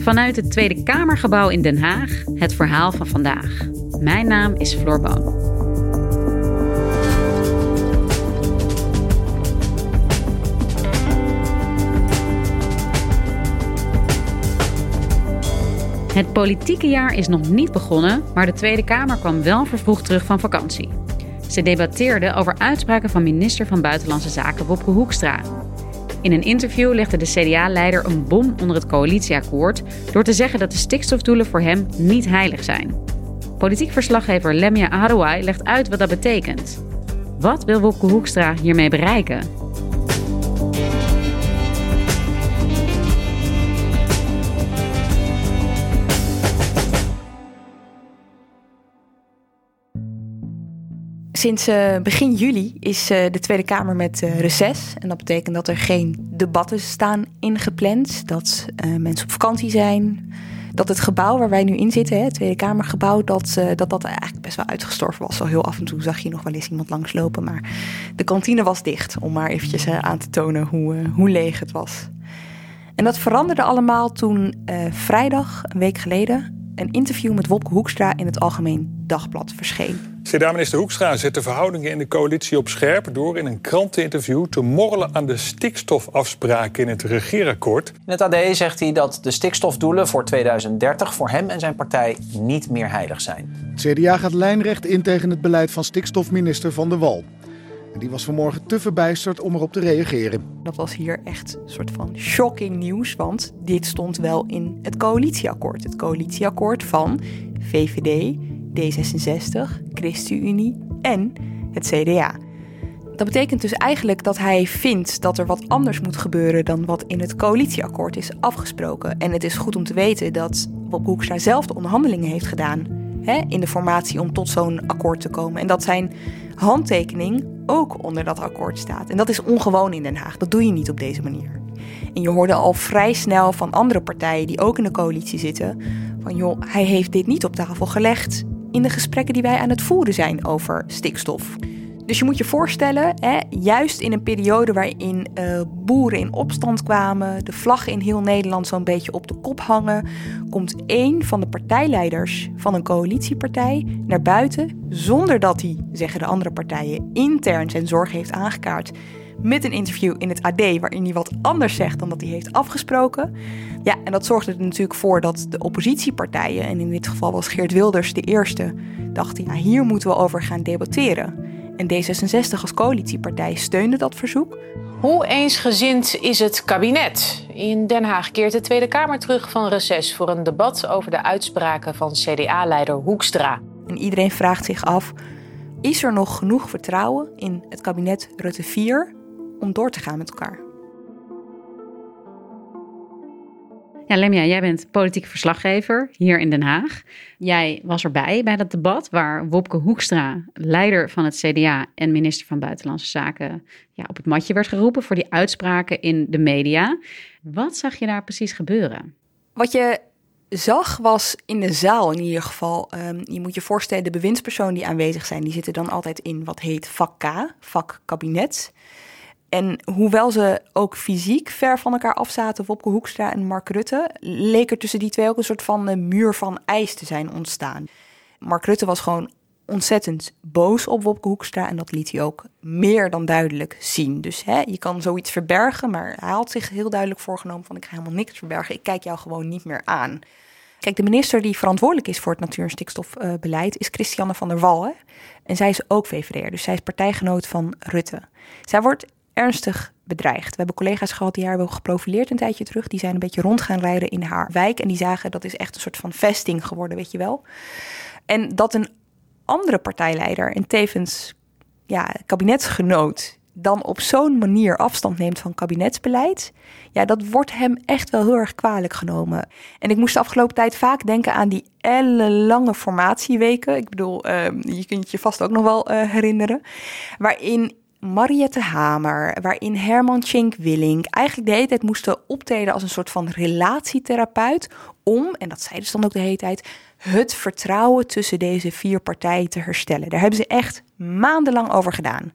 Vanuit het Tweede Kamergebouw in Den Haag, het verhaal van vandaag. Mijn naam is Floor Boon. Het politieke jaar is nog niet begonnen, maar de Tweede Kamer kwam wel vervroegd terug van vakantie. Ze debatteerde over uitspraken van minister van Buitenlandse Zaken Wopke Hoekstra. In een interview legde de CDA-leider een bom onder het coalitieakkoord door te zeggen dat de stikstofdoelen voor hem niet heilig zijn. Politiek verslaggever Lemia Aharouaai legt uit wat dat betekent. Wat wil Wopke Hoekstra hiermee bereiken? Sinds begin juli is de Tweede Kamer met reces. En dat betekent dat er geen debatten staan ingepland. Dat mensen op vakantie zijn. Dat het gebouw waar wij nu in zitten, het Tweede Kamergebouw, dat eigenlijk best wel uitgestorven was. Al heel af en toe zag je nog wel eens iemand langslopen. Maar de kantine was dicht, om maar eventjes aan te tonen hoe leeg het was. En dat veranderde allemaal toen vrijdag, een week geleden, een interview met Wopke Hoekstra in het Algemeen Dagblad verscheen. CDA-minister Hoekstra zet de verhoudingen in de coalitie op scherp door in een kranteninterview te morrelen aan de stikstofafspraken in het regeerakkoord. In het AD zegt hij dat de stikstofdoelen voor 2030 voor hem en zijn partij niet meer heilig zijn. Het CDA gaat lijnrecht in tegen het beleid van stikstofminister Van der Wal. En die was vanmorgen te verbijsterd om erop te reageren. Dat was hier echt een soort van shocking nieuws, want dit stond wel in het coalitieakkoord. Het coalitieakkoord van VVD, D66, ChristenUnie en het CDA. Dat betekent dus eigenlijk dat hij vindt dat er wat anders moet gebeuren dan wat in het coalitieakkoord is afgesproken. En het is goed om te weten dat Wopke Hoekstra zelf de onderhandelingen heeft gedaan, in de formatie om tot zo'n akkoord te komen. En dat zijn handtekening ook onder dat akkoord staat. En dat is ongewoon in Den Haag. Dat doe je niet op deze manier. En je hoorde al vrij snel van andere partijen die ook in de coalitie zitten van joh, hij heeft dit niet op tafel gelegd in de gesprekken die wij aan het voeren zijn over stikstof. Dus je moet je voorstellen, juist in een periode waarin boeren in opstand kwamen, de vlaggen in heel Nederland zo'n beetje op de kop hangen, komt één van de partijleiders van een coalitiepartij naar buiten, zonder dat hij, zeggen de andere partijen, intern zijn zorg heeft aangekaart, met een interview in het AD waarin hij wat anders zegt dan dat hij heeft afgesproken. Ja, en dat zorgde er natuurlijk voor dat de oppositiepartijen, en in dit geval was Geert Wilders de eerste, dachten, ja, hier moeten we over gaan debatteren. En D66 als coalitiepartij steunde dat verzoek. Hoe eensgezind is het kabinet? In Den Haag keert de Tweede Kamer terug van reces voor een debat over de uitspraken van CDA-leider Hoekstra. En iedereen vraagt zich af, is er nog genoeg vertrouwen in het kabinet Rutte 4 om door te gaan met elkaar? Ja, Lemia, jij bent politiek verslaggever hier in Den Haag. Jij was erbij bij dat debat waar Wopke Hoekstra, leider van het CDA en minister van Buitenlandse Zaken, op het matje werd geroepen voor die uitspraken in de media. Wat zag je daar precies gebeuren? Wat je zag was in de zaal in ieder geval, je moet je voorstellen, de bewindspersonen die aanwezig zijn, die zitten dan altijd in wat heet vak K, vak kabinet. En hoewel ze ook fysiek ver van elkaar afzaten, Wopke Hoekstra en Mark Rutte, leek er tussen die twee ook een soort van muur van ijs te zijn ontstaan. Mark Rutte was gewoon ontzettend boos op Wopke Hoekstra en dat liet hij ook meer dan duidelijk zien. Dus je kan zoiets verbergen, maar hij had zich heel duidelijk voorgenomen van ik ga helemaal niks verbergen, ik kijk jou gewoon niet meer aan. Kijk, de minister die verantwoordelijk is voor het natuur- en stikstofbeleid is Christianne van der Wal. Hè? En zij is ook VVD'er, dus zij is partijgenoot van Rutte. Zij wordt ernstig bedreigd. We hebben collega's gehad die haar hebben geprofileerd een tijdje terug. Die zijn een beetje rond gaan rijden in haar wijk en die zagen dat is echt een soort van vesting geworden, weet je wel. En dat een andere partijleider en tevens kabinetsgenoot dan op zo'n manier afstand neemt van kabinetsbeleid, ja, dat wordt hem echt wel heel erg kwalijk genomen. En ik moest de afgelopen tijd vaak denken aan die ellenlange formatieweken. Ik bedoel, je kunt het je vast ook nog wel herinneren. Waarin Mariette Hamer, waarin Herman Tjink Willink eigenlijk de hele tijd moesten optreden als een soort van relatietherapeut om, en dat zeiden ze dan ook de hele tijd, het vertrouwen tussen deze vier partijen te herstellen. Daar hebben ze echt maandenlang over gedaan.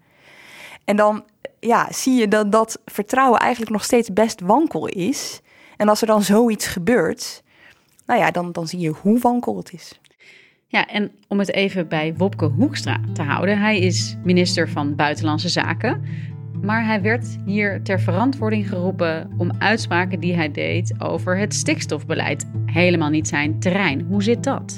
En dan zie je dat dat vertrouwen eigenlijk nog steeds best wankel is. En als er dan zoiets gebeurt, dan zie je hoe wankel het is. Ja, en om het even bij Wopke Hoekstra te houden. Hij is minister van Buitenlandse Zaken. Maar hij werd hier ter verantwoording geroepen om uitspraken die hij deed over het stikstofbeleid. Helemaal niet zijn terrein. Hoe zit dat?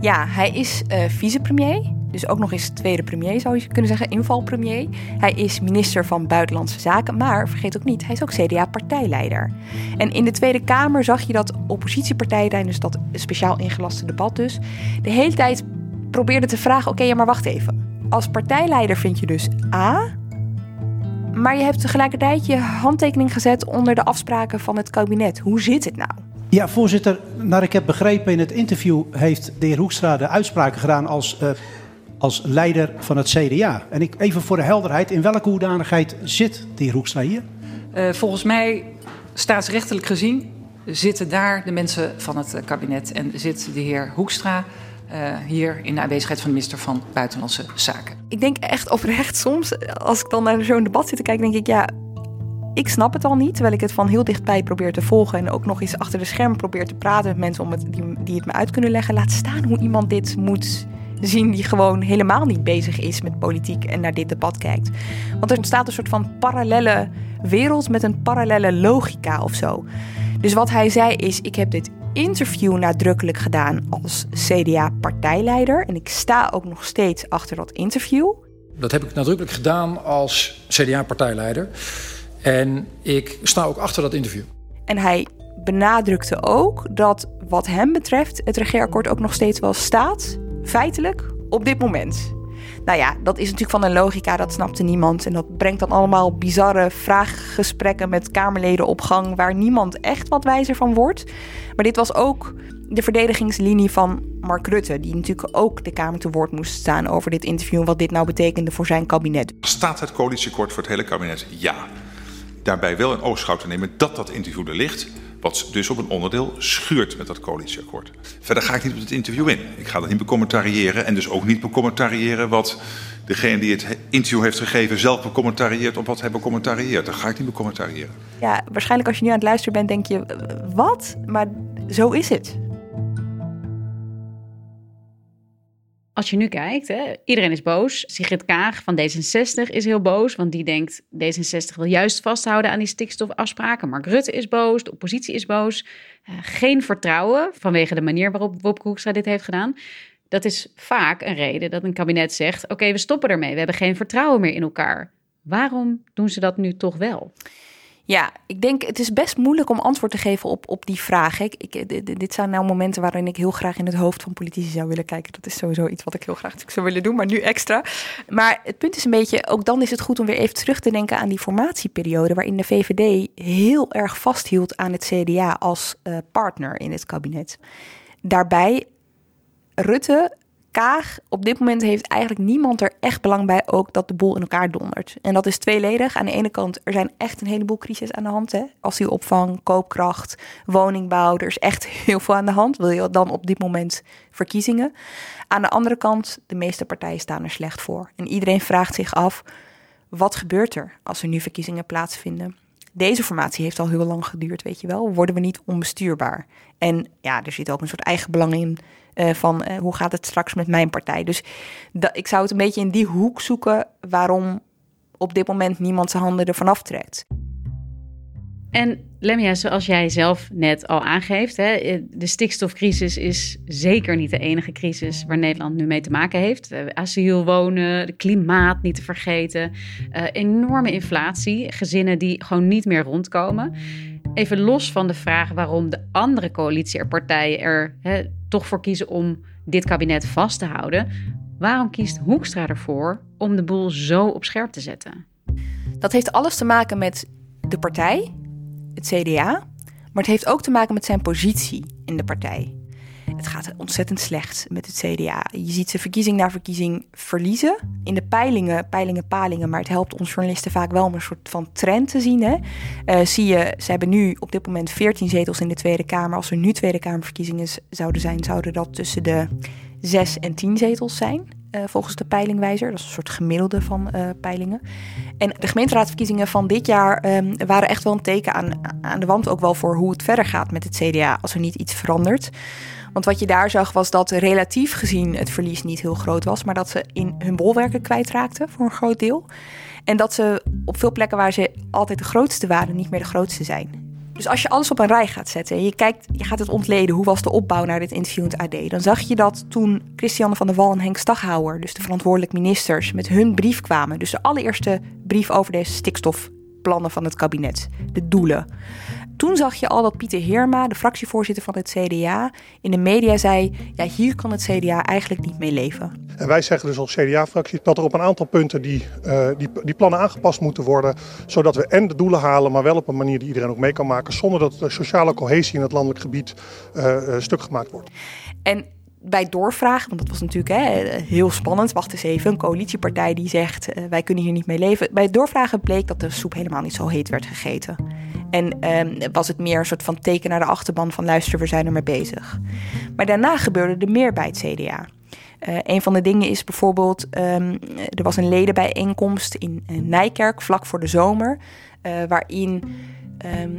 Ja, hij is vicepremier. Dus ook nog eens tweede premier, zou je kunnen zeggen, invalpremier. Hij is minister van Buitenlandse Zaken, maar vergeet ook niet, hij is ook CDA-partijleider. En in de Tweede Kamer zag je dat oppositiepartijen tijdens dat speciaal ingelaste debat dus de hele tijd probeerden te vragen, maar wacht even. Als partijleider vind je dus A, maar je hebt tegelijkertijd je handtekening gezet onder de afspraken van het kabinet. Hoe zit het nou? Ja, voorzitter, naar ik heb begrepen in het interview heeft de heer Hoekstra de uitspraken gedaan als leider van het CDA. En ik even voor de helderheid, in welke hoedanigheid zit de heer Hoekstra hier? Volgens mij, staatsrechtelijk gezien, zitten daar de mensen van het kabinet en zit de heer Hoekstra hier in de aanwezigheid van de minister van Buitenlandse Zaken. Ik denk echt oprecht soms, als ik dan naar zo'n debat zit te kijken, denk ik, ik snap het al niet, terwijl ik het van heel dichtbij probeer te volgen en ook nog eens achter de schermen probeer te praten met mensen om die het me uit kunnen leggen. Laat staan hoe iemand dit moet zien die gewoon helemaal niet bezig is met politiek en naar dit debat kijkt. Want er ontstaat een soort van parallelle wereld met een parallelle logica of zo. Dus wat hij zei is, ik heb dit interview nadrukkelijk gedaan als CDA-partijleider en ik sta ook nog steeds achter dat interview. Dat heb ik nadrukkelijk gedaan als CDA-partijleider en ik sta ook achter dat interview. En hij benadrukte ook dat wat hem betreft het regeerakkoord ook nog steeds wel staat, feitelijk, op dit moment. Nou ja, dat is natuurlijk van een logica, dat snapte niemand. En dat brengt dan allemaal bizarre vraaggesprekken met Kamerleden op gang waar niemand echt wat wijzer van wordt. Maar dit was ook de verdedigingslinie van Mark Rutte, die natuurlijk ook de Kamer te woord moest staan over dit interview en wat dit nou betekende voor zijn kabinet. Staat het coalitieakkoord voor het hele kabinet? Ja. Daarbij wel in oogschouw te nemen dat dat interview er ligt, wat dus op een onderdeel schuurt met dat coalitieakkoord. Verder ga ik niet op het interview in. Ik ga dat niet becommentariëren en dus ook niet becommentariëren wat degene die het interview heeft gegeven zelf becommentarieert op wat hij becommentarieert. Dat ga ik niet becommentariëren. Ja, waarschijnlijk als je nu aan het luisteren bent denk je, wat? Maar zo is het. Als je nu kijkt, hè, iedereen is boos. Sigrid Kaag van D66 is heel boos, want die denkt D66 wil juist vasthouden aan die stikstofafspraken. Mark Rutte is boos, de oppositie is boos. Geen vertrouwen vanwege de manier waarop Wopke Hoekstra dit heeft gedaan. Dat is vaak een reden dat een kabinet zegt, oké, we stoppen ermee. We hebben geen vertrouwen meer in elkaar. Waarom doen ze dat nu toch wel? Ja, ik denk het is best moeilijk om antwoord te geven op die vraag. Dit zijn nou momenten waarin ik heel graag in het hoofd van politici zou willen kijken. Dat is sowieso iets wat ik heel graag zou willen doen, maar nu extra. Maar het punt is een beetje, ook dan is het goed om weer even terug te denken aan die formatieperiode waarin de VVD heel erg vasthield aan het CDA als partner in het kabinet. Daarbij Rutte, Kaag, op dit moment heeft eigenlijk niemand er echt belang bij ook dat de boel in elkaar dondert. En dat is tweeledig. Aan de ene kant, er zijn echt een heleboel crises aan de hand. Hè? Asielopvang, koopkracht, woningbouw. Er is echt heel veel aan de hand. Wil je dan op dit moment verkiezingen? Aan de andere kant, de meeste partijen staan er slecht voor. En iedereen vraagt zich af, wat gebeurt er als er nu verkiezingen plaatsvinden? Deze formatie heeft al heel lang geduurd, weet je wel. Worden we niet onbestuurbaar? En ja, er zit ook een soort eigenbelang in van hoe gaat het straks met mijn partij? Dus ik zou het een beetje in die hoek zoeken waarom op dit moment niemand zijn handen ervan aftrekt. En Lemia, zoals jij zelf net al aangeeft, hè, de stikstofcrisis is zeker niet de enige crisis waar Nederland nu mee te maken heeft. Asiel, wonen, de klimaat niet te vergeten, enorme inflatie, gezinnen die gewoon niet meer rondkomen. Even los van de vraag waarom de andere coalitiepartijen er toch voor kiezen om dit kabinet vast te houden. Waarom kiest Hoekstra ervoor om de boel zo op scherp te zetten? Dat heeft alles te maken met de partij, het CDA, maar het heeft ook te maken met zijn positie in de partij. Het gaat ontzettend slecht met het CDA. Je ziet ze verkiezing na verkiezing verliezen. In de peilingen, maar het helpt ons journalisten vaak wel om een soort van trend te zien. Hè? Zie je, ze hebben nu op dit moment 14 zetels in de Tweede Kamer. Als er nu Tweede Kamerverkiezingen zouden zijn, zouden dat tussen de 6 en 10 zetels zijn. Volgens de peilingwijzer. Dat is een soort gemiddelde van peilingen. En de gemeenteraadsverkiezingen van dit jaar waren echt wel een teken aan de wand, ook wel voor hoe het verder gaat met het CDA als er niet iets verandert. Want wat je daar zag was dat relatief gezien het verlies niet heel groot was, maar dat ze in hun bolwerken kwijtraakten voor een groot deel. En dat ze op veel plekken waar ze altijd de grootste waren, niet meer de grootste zijn. Dus als je alles op een rij gaat zetten en je gaat het ontleden, hoe was de opbouw naar dit interview in het AD? Dan zag je dat toen Christianne van der Wal en Henk Staghouwer, dus de verantwoordelijke ministers, met hun brief kwamen. Dus de allereerste brief over deze stikstofplannen van het kabinet, de doelen. Toen zag je al dat Pieter Heerma, de fractievoorzitter van het CDA, in de media zei, ja, hier kan het CDA eigenlijk niet mee leven. En wij zeggen dus als CDA-fractie dat er op een aantal punten die plannen aangepast moeten worden, zodat we en de doelen halen, maar wel op een manier die iedereen ook mee kan maken, zonder dat de sociale cohesie in het landelijk gebied stuk gemaakt wordt. En bij doorvragen, want dat was natuurlijk heel spannend, wacht eens even, een coalitiepartij die zegt, wij kunnen hier niet mee leven. Bij doorvragen bleek dat de soep helemaal niet zo heet werd gegeten. En was het meer een soort van teken naar de achterban van luister, we zijn er mee bezig. Maar daarna gebeurde er meer bij het CDA. Een van de dingen is bijvoorbeeld, er was een ledenbijeenkomst in Nijkerk vlak voor de zomer, waarin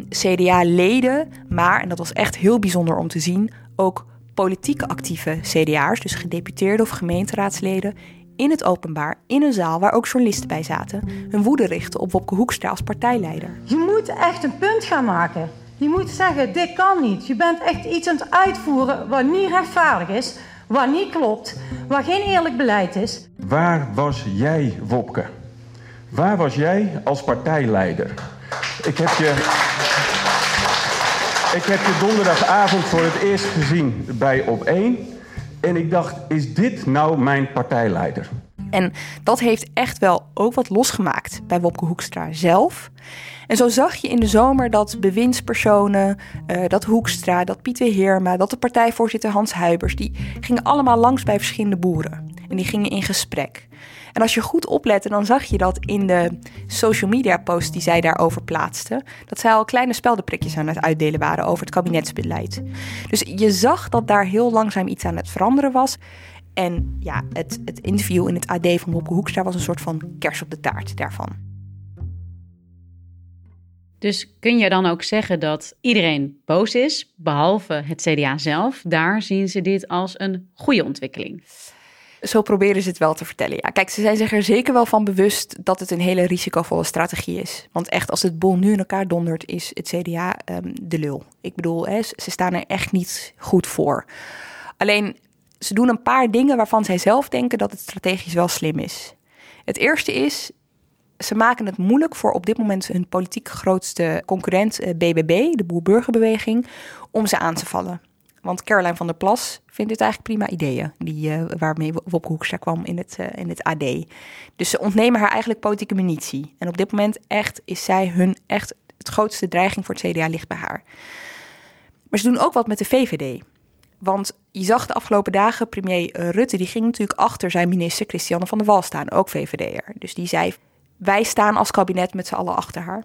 CDA-leden, maar, en dat was echt heel bijzonder om te zien, ook politiek actieve CDA'ers, dus gedeputeerden of gemeenteraadsleden, in het openbaar, in een zaal waar ook journalisten bij zaten, hun woede richten op Wopke Hoekstra als partijleider. Je moet echt een punt gaan maken. Je moet zeggen, dit kan niet. Je bent echt iets aan het uitvoeren wat niet rechtvaardig is, wat niet klopt, wat geen eerlijk beleid is. Waar was jij, Wopke? Waar was jij als partijleider? Ik heb je donderdagavond voor het eerst gezien bij Op1. En ik dacht, is dit nou mijn partijleider? En dat heeft echt wel ook wat losgemaakt bij Wopke Hoekstra zelf. En zo zag je in de zomer dat bewindspersonen, dat Hoekstra, dat Pieter Heerma, dat de partijvoorzitter Hans Huibers, die gingen allemaal langs bij verschillende boeren. En die gingen in gesprek. En als je goed oplette, dan zag je dat in de social media posts die zij daarover plaatsten, dat zij al kleine speldenprikjes aan het uitdelen waren over het kabinetsbeleid. Dus je zag dat daar heel langzaam iets aan het veranderen was. En ja, het interview in het AD van Bobke Hoekstra was een soort van kers op de taart daarvan. Dus kun je dan ook zeggen dat iedereen boos is, behalve het CDA zelf? Daar zien ze dit als een goede ontwikkeling. Zo proberen ze het wel te vertellen, ja. Kijk, ze zijn zich er zeker wel van bewust dat het een hele risicovolle strategie is. Want echt, als het boel nu in elkaar dondert, is het CDA de lul. Ik bedoel, ze staan er echt niet goed voor. Alleen, ze doen een paar dingen waarvan zij zelf denken dat het strategisch wel slim is. Het eerste is, ze maken het moeilijk voor op dit moment hun politiek grootste concurrent, BBB, de Boer-Burgerbeweging, om ze aan te vallen. Want Caroline van der Plas vindt dit eigenlijk prima ideeën, waarmee Wopke Hoekstra kwam in het AD. Dus ze ontnemen haar eigenlijk politieke munitie. En op dit moment echt is zij hun echt het grootste dreiging voor het CDA ligt bij haar. Maar ze doen ook wat met de VVD. Want je zag de afgelopen dagen premier Rutte, die ging natuurlijk achter zijn minister Christianne van der Wal staan, ook VVD'er. Dus die zei, wij staan als kabinet met z'n allen achter haar.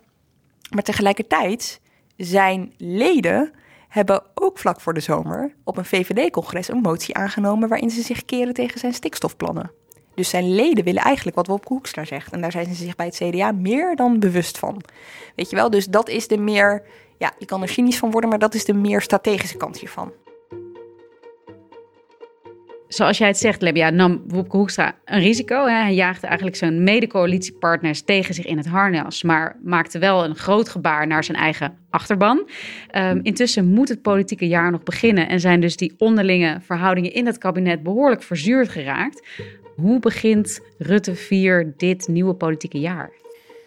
Maar tegelijkertijd zijn leden hebben ook vlak voor de zomer op een VVD-congres een motie aangenomen waarin ze zich keren tegen zijn stikstofplannen. Dus zijn leden willen eigenlijk wat Wopke Hoekstra zegt. En daar zijn ze zich bij het CDA meer dan bewust van. Weet je wel, dus dat is de meer, ja, je kan er cynisch van worden, maar dat is de meer strategische kant hiervan. zoals jij het zegt, Lemia, nam Wopke Hoekstra een risico. Hè? Hij jaagde eigenlijk zijn mede-coalitiepartners tegen zich in het harnas, maar maakte wel een groot gebaar naar zijn eigen achterban. Intussen moet het politieke jaar nog beginnen en zijn dus die onderlinge verhoudingen in dat kabinet behoorlijk verzuurd geraakt. Hoe begint Rutte 4 dit nieuwe politieke jaar?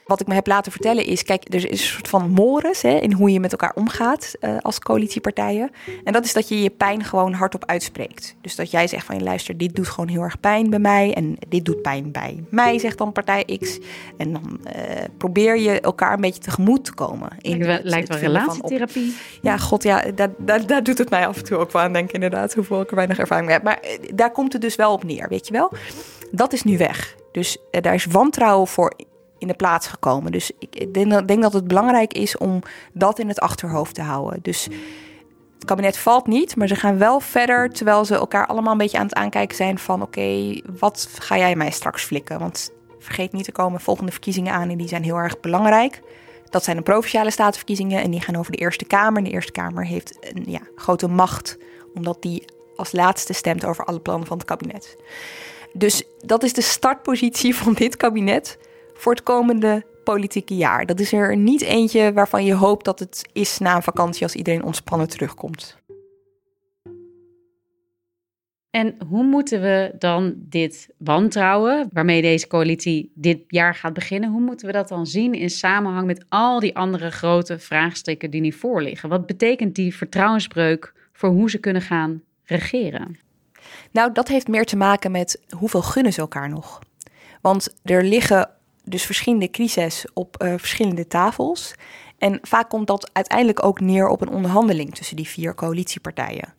Wat ik me heb laten vertellen is, kijk, er is een soort van mores in hoe je met elkaar omgaat als coalitiepartijen. En dat is dat je je pijn gewoon hardop uitspreekt. Dus dat jij zegt van, luister, dit doet gewoon heel erg pijn bij mij en dit doet pijn bij mij, zegt dan partij X. En dan probeer je elkaar een beetje tegemoet te komen. Lijkt wel relatietherapie. Ja, god, ja, daar doet het mij af en toe ook wel aan denken, inderdaad, hoeveel ik er weinig ervaring mee heb. Maar daar komt het dus wel op neer, weet je wel. Dat is nu weg. Dus daar is wantrouwen voor in de plaats gekomen. Dus ik denk dat het belangrijk is om dat in het achterhoofd te houden. Dus het kabinet valt niet, maar ze gaan wel verder, terwijl ze elkaar allemaal een beetje aan het aankijken zijn van, oké, wat ga jij mij straks flikken? Want vergeet niet, er komen volgende verkiezingen aan en die zijn heel erg belangrijk. Dat zijn de provinciale statenverkiezingen en die gaan over de Eerste Kamer. En de Eerste Kamer heeft een grote macht, omdat die als laatste stemt over alle plannen van het kabinet. Dus dat is de startpositie van dit kabinet voor het komende politieke jaar. Dat is er niet eentje waarvan je hoopt dat het is na een vakantie, als iedereen ontspannen terugkomt. En hoe moeten we dan dit wantrouwen, waarmee deze coalitie dit jaar gaat beginnen, hoe moeten we dat dan zien in samenhang met al die andere grote vraagstukken die nu voorliggen? Wat betekent die vertrouwensbreuk voor hoe ze kunnen gaan regeren? Nou, dat heeft meer te maken met hoeveel gunnen ze elkaar nog. Want er liggen dus verschillende crises op verschillende tafels. En vaak komt dat uiteindelijk ook neer op een onderhandeling tussen die vier coalitiepartijen.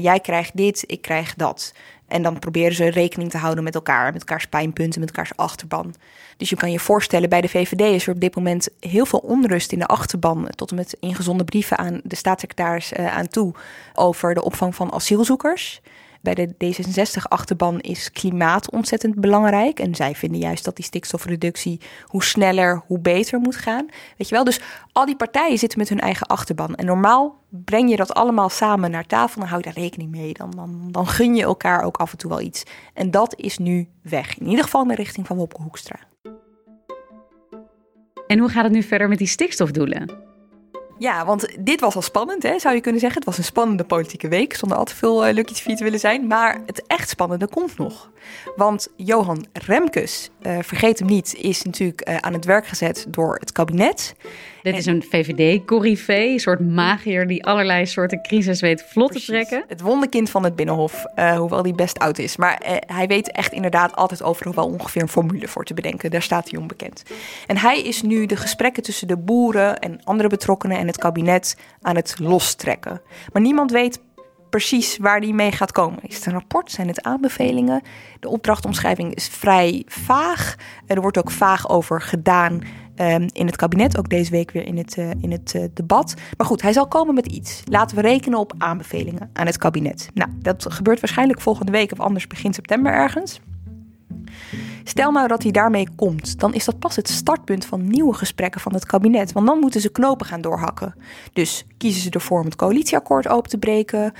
Jij krijgt dit, ik krijg dat. En dan proberen ze rekening te houden met elkaars pijnpunten, met elkaars achterban. Dus je kan je voorstellen, bij de VVD is er op dit moment heel veel onrust in de achterban, tot en met ingezonden brieven aan de staatssecretaris aan toe, over de opvang van asielzoekers. Bij de D66-achterban is klimaat ontzettend belangrijk. En zij vinden juist dat die stikstofreductie hoe sneller, hoe beter moet gaan. Weet je wel, dus al die partijen zitten met hun eigen achterban. En normaal breng je dat allemaal samen naar tafel, dan hou je daar rekening mee. Dan gun je elkaar ook af en toe wel iets. En dat is nu weg. In ieder geval in de richting van Wopke Hoekstra. En hoe gaat het nu verder met die stikstofdoelen? Ja, want dit was al spannend, zou je kunnen zeggen. Het was een spannende politieke week, zonder al te veel Lucky TV te willen zijn. Maar het echt spannende komt nog. Want Johan Remkes, vergeet hem niet, is natuurlijk aan het werk gezet door het kabinet. Dit is een VVD-corrivee, een soort magier die allerlei soorten crisis weet vlot te trekken. Het wonderkind van het Binnenhof, hoewel die best oud is. Maar hij weet echt inderdaad altijd overal wel ongeveer een formule voor te bedenken. Daar staat hij onbekend. En hij is nu de gesprekken tussen de boeren en andere betrokkenen en het kabinet aan het lostrekken. Maar niemand weet precies waar die mee gaat komen. Is het een rapport? Zijn het aanbevelingen? De opdrachtomschrijving is vrij vaag. Er wordt ook vaag over gedaan in het kabinet. Ook deze week weer in het debat. Maar goed, hij zal komen met iets. Laten we rekenen op aanbevelingen aan het kabinet. Nou, dat gebeurt waarschijnlijk volgende week of anders begin september ergens. Stel nou dat hij daarmee komt, dan is dat pas het startpunt van nieuwe gesprekken van het kabinet. Want dan moeten ze knopen gaan doorhakken. Dus kiezen ze ervoor om het coalitieakkoord open te breken?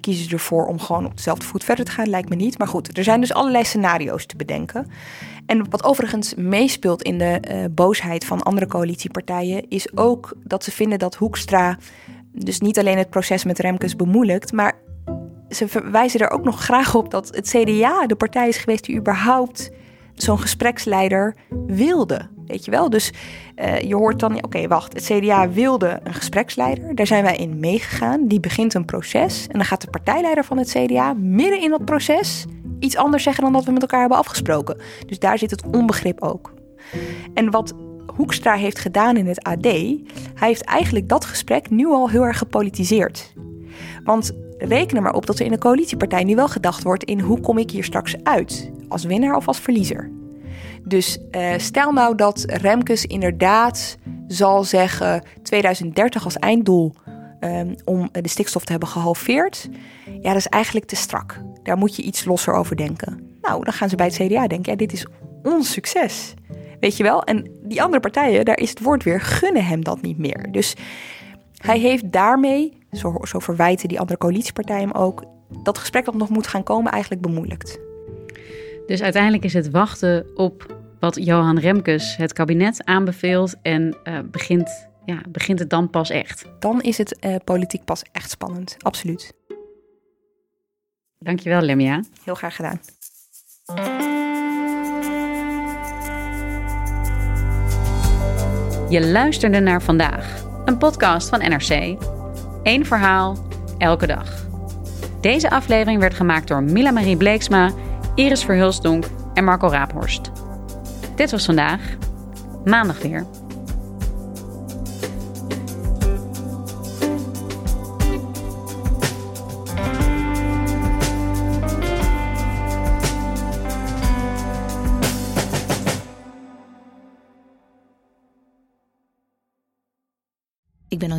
Kiezen ze ervoor om gewoon op dezelfde voet verder te gaan? Lijkt me niet. Maar goed, er zijn dus allerlei scenario's te bedenken. En wat overigens meespeelt in de boosheid van andere coalitiepartijen is ook dat ze vinden dat Hoekstra dus niet alleen het proces met Remkes bemoeilijkt, maar ze verwijzen er ook nog graag op dat het CDA de partij is geweest die überhaupt zo'n gespreksleider wilde, weet je wel. Dus je hoort dan, het CDA wilde een gespreksleider. Daar zijn wij in meegegaan. Die begint een proces. En dan gaat de partijleider van het CDA midden in dat proces iets anders zeggen dan dat we met elkaar hebben afgesproken. Dus daar zit het onbegrip ook. En wat Hoekstra heeft gedaan in het AD, hij heeft eigenlijk dat gesprek nu al heel erg gepolitiseerd. Want reken er maar op dat er in de coalitiepartij nu wel gedacht wordt in hoe kom ik hier straks uit? Als winnaar of als verliezer? Dus stel nou dat Remkes inderdaad zal zeggen 2030 als einddoel om de stikstof te hebben gehalveerd. Ja, dat is eigenlijk te strak. Daar moet je iets losser over denken. Nou, dan gaan ze bij het CDA denken, dit is ons succes. Weet je wel? En die andere partijen, daar is het woord weer, gunnen hem dat niet meer. Dus hij heeft daarmee, zo verwijten die andere coalitiepartijen hem ook, dat gesprek dat nog moet gaan komen eigenlijk bemoeilijkt. Dus uiteindelijk is het wachten op wat Johan Remkes het kabinet aanbeveelt en begint het dan pas echt? Dan is het politiek pas echt spannend, absoluut. Dankjewel, Lemia. Heel graag gedaan. Je luisterde naar Vandaag, een podcast van NRC. Eén verhaal, elke dag. Deze aflevering werd gemaakt door Mila-Marie Bleeksma, Iris Verhulstdonk en Marco Raaphorst. Dit was Vandaag, maandag weer. Ik ben al